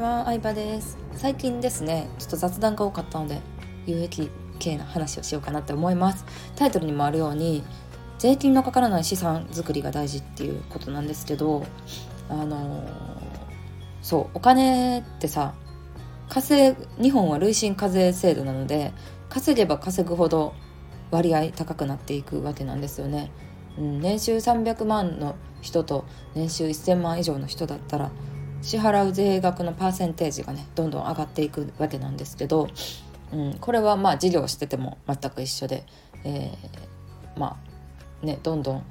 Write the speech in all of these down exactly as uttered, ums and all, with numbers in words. は、相葉です。最近ですね、ちょっと雑談が多かったので有益系な話をしようかなって思います。タイトルにもあるように税金のかからない資産作りが大事っていうことなんですけど、あのー、そうお金ってさ、課税日本は累進課税制度なので、稼げば稼ぐほど割合高くなっていくわけなんですよね。うん、年収さんびゃくまんの人と年収せんまん以上の人だったら支払う税額のパーセンテージがねどんどん上がっていくわけなんですけど、うん、これはまあ事業してても全く一緒で、えー、まあねどんどん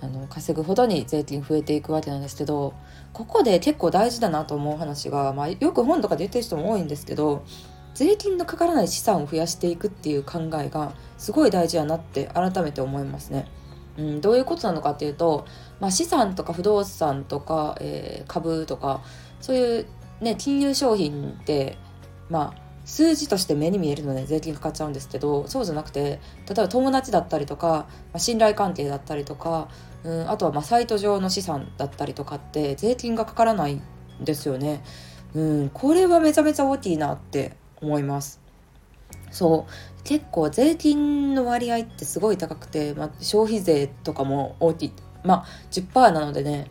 あの稼ぐほどに税金増えていくわけなんですけど、ここで結構大事だなと思う話が、まあ、よく本とかで言ってる人も多いんですけど、税金のかからない資産を増やしていくっていう考えがすごい大事やなって改めて思いますね。うん、どういうことなのかっていうと、まあ、資産とか不動産とか、えー、株とかそういう、ね、金融商品って、まあ、数字として目に見えるので税金かかっちゃうんですけど、そうじゃなくて例えば友達だったりとか、まあ、信頼関係だったりとか、うん、あとはまあサイト上の資産だったりとかって税金がかからないんですよね。うん、これはめちゃめちゃ大きいなって思います。そう結構税金の割合ってすごい高くて、まあ、消費税とかも大きい、まあ、じゅっパーセント なのでね、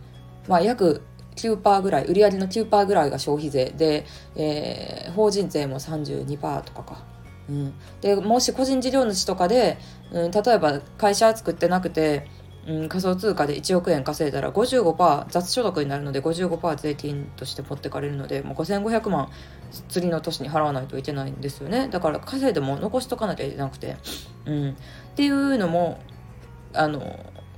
まあ、約 きゅうパーセント ぐらい、売上の きゅうパーセント ぐらいが消費税で、えー、法人税も さんじゅうにパーセント とかか、うん、でもし個人事業主とかで、うん、例えば会社作ってなくて、うん、仮想通貨でいちおくえん稼いだら ごじゅうごパーセント 雑所得になるので ごじゅうごパーセント 税金として持ってかれるので、もうごせんごひゃくまん次の年に払わないといけないんですよね。だから稼いでも残しとかなきゃいけなくて、うん、っていうのもあの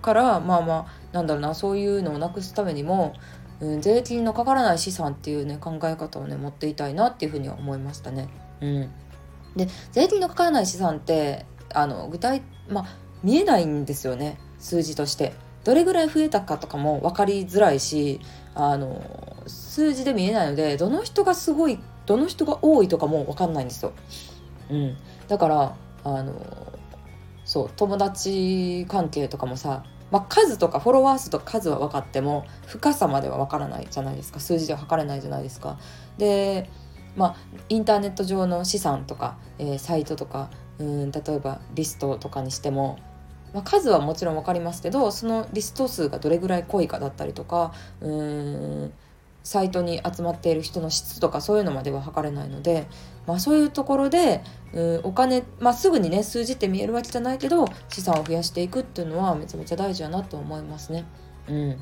からまあまあなんだろうな、そういうのをなくすためにも、うん、税金のかからない資産っていうね考え方をね持っていたいなっていうふうには思いましたね。うん、で税金のかからない資産ってあの具体まあ見えないんですよね。数字としてどれぐらい増えたかとかも分かりづらいし、あの数字で見えないのでどの人がすごいどの人が多いとかも分かんないんですよ。うん、だからあのそう友達関係とかもさ、まあ、数とかフォロワー数とか数は分かっても深さまでは分からないじゃないですか。数字では測れないじゃないですか。で、まあ、インターネット上の資産とか、えー、サイトとかうん例えばリストとかにしてもまあ、数はもちろん分かりますけど、そのリスト数がどれぐらい濃いかだったりとか、うーんサイトに集まっている人の質とかそういうのまでは測れないので、まあ、そういうところでうんお金、まあ、すぐにね数字って見えるわけじゃないけど資産を増やしていくっていうのはめちゃめちゃ大事だなと思いますね。うん、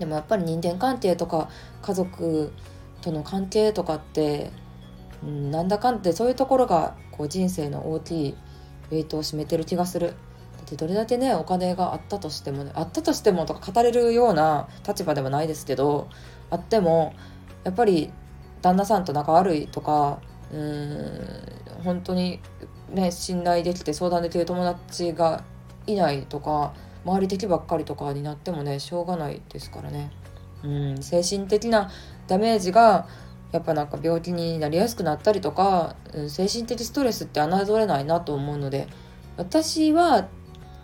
でもやっぱり人間関係とか家族との関係とかって、うん、なんだかんだそういうところがこう人生の大きいウェイトを占めてる気がする。どれだけねお金があったとしても、ね、あったとしてもとか語れるような立場ではないですけど、あってもやっぱり旦那さんと仲悪いとか、うーん本当にね信頼できて相談できる友達がいないとか、周り的ばっかりとかになってもねしょうがないですからね。うん精神的なダメージがやっぱなんか病気になりやすくなったりとか、うん、精神的ストレスって侮れないなと思うので、私は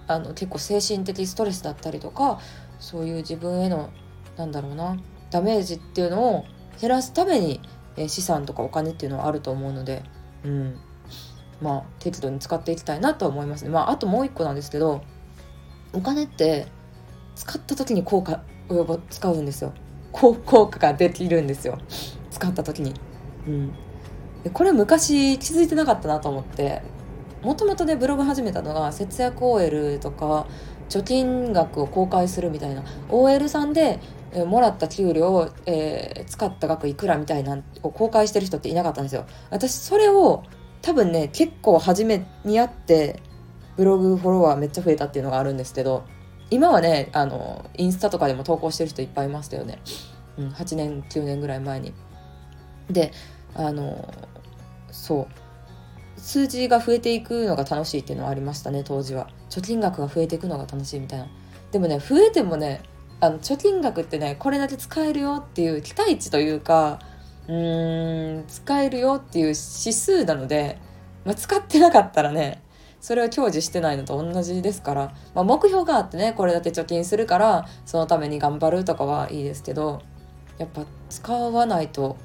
あの結構精神的ストレスだったりとかそういう自分へのなんだろうなダメージっていうのを減らすために、え資産とかお金っていうのはあると思うので、うん、まあ適度に使っていきたいなと思いますね。まあ、あともう一個なんですけど、お金って使った時に効果及ぼ使うんですよ。効果ができるんですよ使った時に。うん、でこれ昔気づいてなかったなと思って、もともとねブログ始めたのが節約 オーエル とか貯金額を公開するみたいな オーエル さんで、えー、もらった給料を、えー、使った額いくらみたいなのを公開してる人っていなかったんですよ。私それを多分ね結構初めにやってブログフォロワーめっちゃ増えたっていうのがあるんですけど、今はねあのインスタとかでも投稿してる人いっぱいいましたよね。うん、はちねんきゅうねんぐらい前に。であのそう数字が増えていくのが楽しいっていうのはありましたね当時は。貯金額が増えていくのが楽しいみたいな。でもね増えてもねあの貯金額ってねこれだけ使えるよっていう期待値というか、うーん使えるよっていう指数なので、まあ、使ってなかったらねそれを享受してないのと同じですから、まあ、目標があってねこれだけ貯金するからそのために頑張るとかはいいですけど、やっぱ使わないと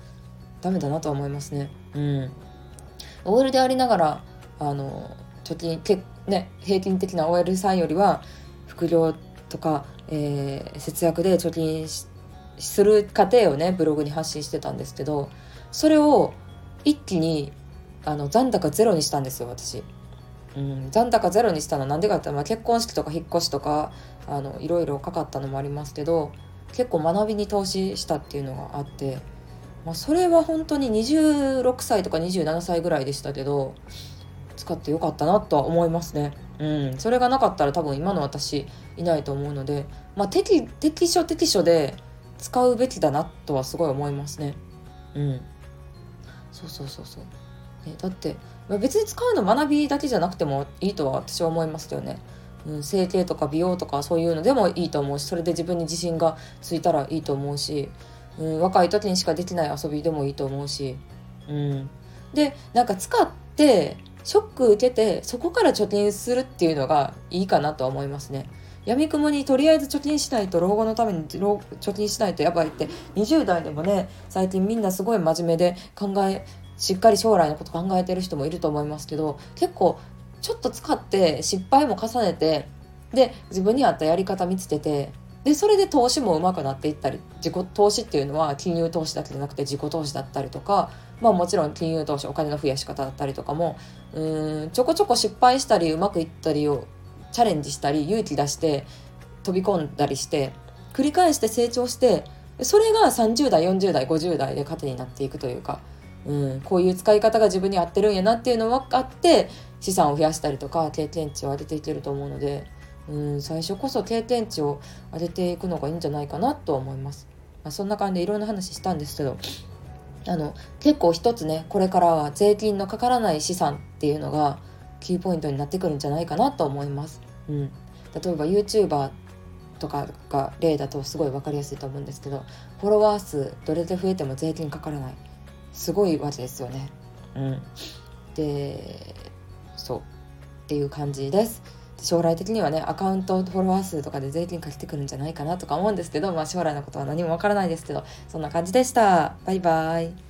ダメだなとは思いますね。うん、オーエル でありながらあの貯金け、ね、平均的な オーエル さんよりは副業とか、えー、節約で貯金しする過程をねブログに発信してたんですけど、それを一気にあの残高ゼロにしたんですよ私。うん、残高ゼロにしたのはなんでかって、まあ、結婚式とか引っ越しとかあのいろいろかかったのもありますけど、結構学びに投資したっていうのがあって、まあ、それは本当ににじゅうろくさいとかにじゅうななさいぐらいでしたけど使ってよかったなとは思いますね。うん、それがなかったら多分今の私いないと思うので、まあ、適, 適所適所で使うべきだなとはすごい思いますね。うん、そうそうそうそう、ね、だって別に使うの学びだけじゃなくてもいいとは私は思いますよね。うん、整形とか美容とかそういうのでもいいと思うし、それで自分に自信がついたらいいと思うし、うん、若い時にしかできない遊びでもいいと思うし、うん、でなんか使ってショック受けてそこから貯金するっていうのがいいかなとは思いますね。闇雲にとりあえず貯金しないと、老後のために貯金しないとやばいって、にじゅう代でもね最近みんなすごい真面目で考えしっかり将来のこと考えてる人もいると思いますけど、結構ちょっと使って失敗も重ねて、で自分に合ったやり方見つけて、でそれで投資もうまくなっていったり、自己投資っていうのは金融投資だけじゃなくて自己投資だったりとか、まあもちろん金融投資お金の増やし方だったりとかも、うーんちょこちょこ失敗したりうまくいったりをチャレンジしたり勇気出して飛び込んだりして繰り返して成長して、それがさんじゅう代よんじゅう代ごじゅう代で糧になっていくというか、うん、こういう使い方が自分に合ってるんやなっていうのを分かって資産を増やしたりとか経験値を上げていけると思うので、うん、最初こそ経験値を上げていくのがいいんじゃないかなと思います。まあ、そんな感じでいろんな話したんですけど、あの結構一つねこれからは税金のかからない資産っていうのがキーポイントになってくるんじゃないかなと思います。うん、例えば YouTuber とかが例だとすごい分かりやすいと思うんですけど、フォロワー数どれで増えても税金かからない、すごいわけですよね。うん、でそうっていう感じです。将来的にはねアカウントフォロワー数とかで税金かけてくるんじゃないかなとか思うんですけど、まあ、将来のことは何もわからないですけど、そんな感じでした。バイバイ。